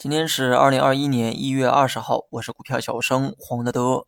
今天是2021年1月20号，我是股票小生黄德德。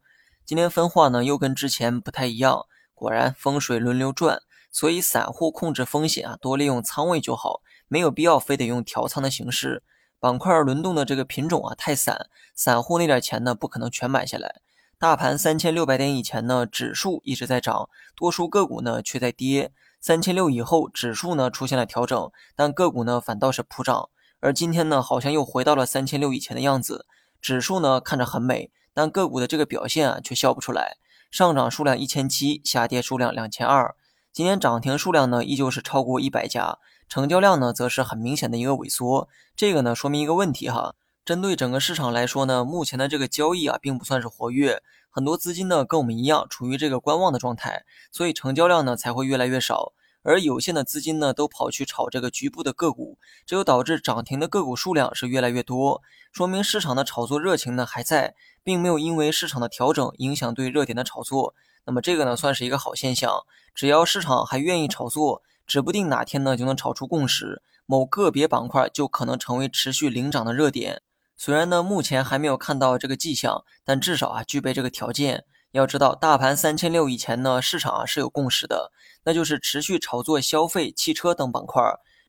今天分化呢又跟之前不太一样，果然风水轮流转，所以散户控制风险多利用仓位就好，没有必要非得用调仓的形式。板块轮动的这个品种太散，散户那点钱呢不可能全买下来。大盘3600点以前呢，指数一直在涨，多数个股呢却在跌。3600以后，指数呢出现了调整，但个股呢反倒是普涨。而今天呢，好像又回到了3600以前的样子。指数呢看着很美，但个股的这个表现却笑不出来。上涨数量1700，下跌数量2200。今天涨停数量呢依旧是超过100家，成交量呢则是很明显的一个萎缩。这个呢说明一个问题哈，针对整个市场来说呢，目前的这个交易并不算是活跃，很多资金呢跟我们一样处于这个观望的状态，所以成交量呢才会越来越少。而有限的资金呢，都跑去炒这个局部的个股，这就导致涨停的个股数量是越来越多，说明市场的炒作热情呢还在，并没有因为市场的调整影响对热点的炒作。那么这个呢，算是一个好现象。只要市场还愿意炒作，指不定哪天呢就能炒出共识，某个别板块就可能成为持续领涨的热点。虽然呢，目前还没有看到这个迹象，但至少具备这个条件。要知道，大盘3600以前呢，市场是有共识的，那就是持续炒作消费、汽车等板块。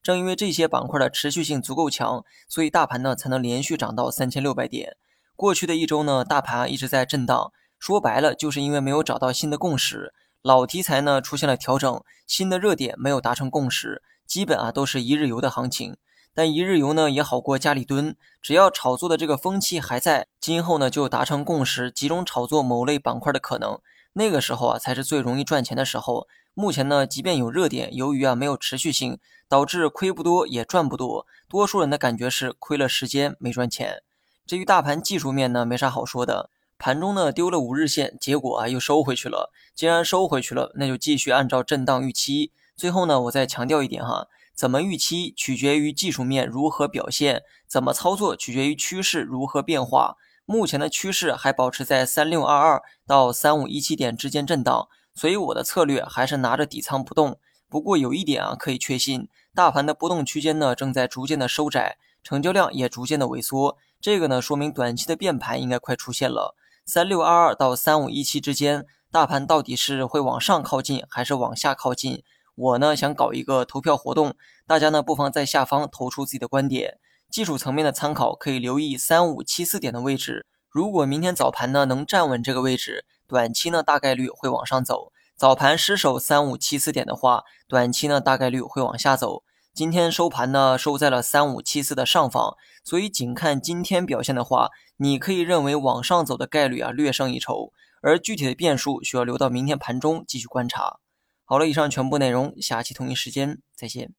正因为这些板块的持续性足够强，所以大盘呢才能连续涨到3600点。过去的一周呢，大盘一直在震荡，说白了就是因为没有找到新的共识，老题材呢出现了调整，新的热点没有达成共识，基本都是一日游的行情。但一日游呢也好过家里蹲，只要炒作的这个风气还在，今后呢就达成共识，集中炒作某类板块的可能，那个时候才是最容易赚钱的时候。目前呢即便有热点，由于没有持续性，导致亏不多也赚不多，多数人的感觉是亏了时间没赚钱。至于大盘技术面呢没啥好说的，盘中呢丢了五日线，结果又收回去了。既然收回去了，那就继续按照震荡预期。最后呢我再强调一点哈，怎么预期取决于技术面如何表现，怎么操作取决于趋势如何变化。目前的趋势还保持在3622到3517点之间震荡，所以我的策略还是拿着底仓不动。不过有一点可以确信，大盘的波动区间呢正在逐渐的收窄，成交量也逐渐的萎缩，这个呢说明短期的变盘应该快出现了。3622到3517之间，大盘到底是会往上靠近还是往下靠近？我呢想搞一个投票活动，大家呢不妨在下方投出自己的观点。技术层面的参考可以留意3574点的位置，如果明天早盘呢能站稳这个位置，短期呢大概率会往上走；早盘失守3574点的话，短期呢大概率会往下走。今天收盘呢收在了3574的上方，所以仅看今天表现的话，你可以认为往上走的概率略胜一筹，而具体的变数需要留到明天盘中继续观察。好了，以上全部内容，下期同一时间再见。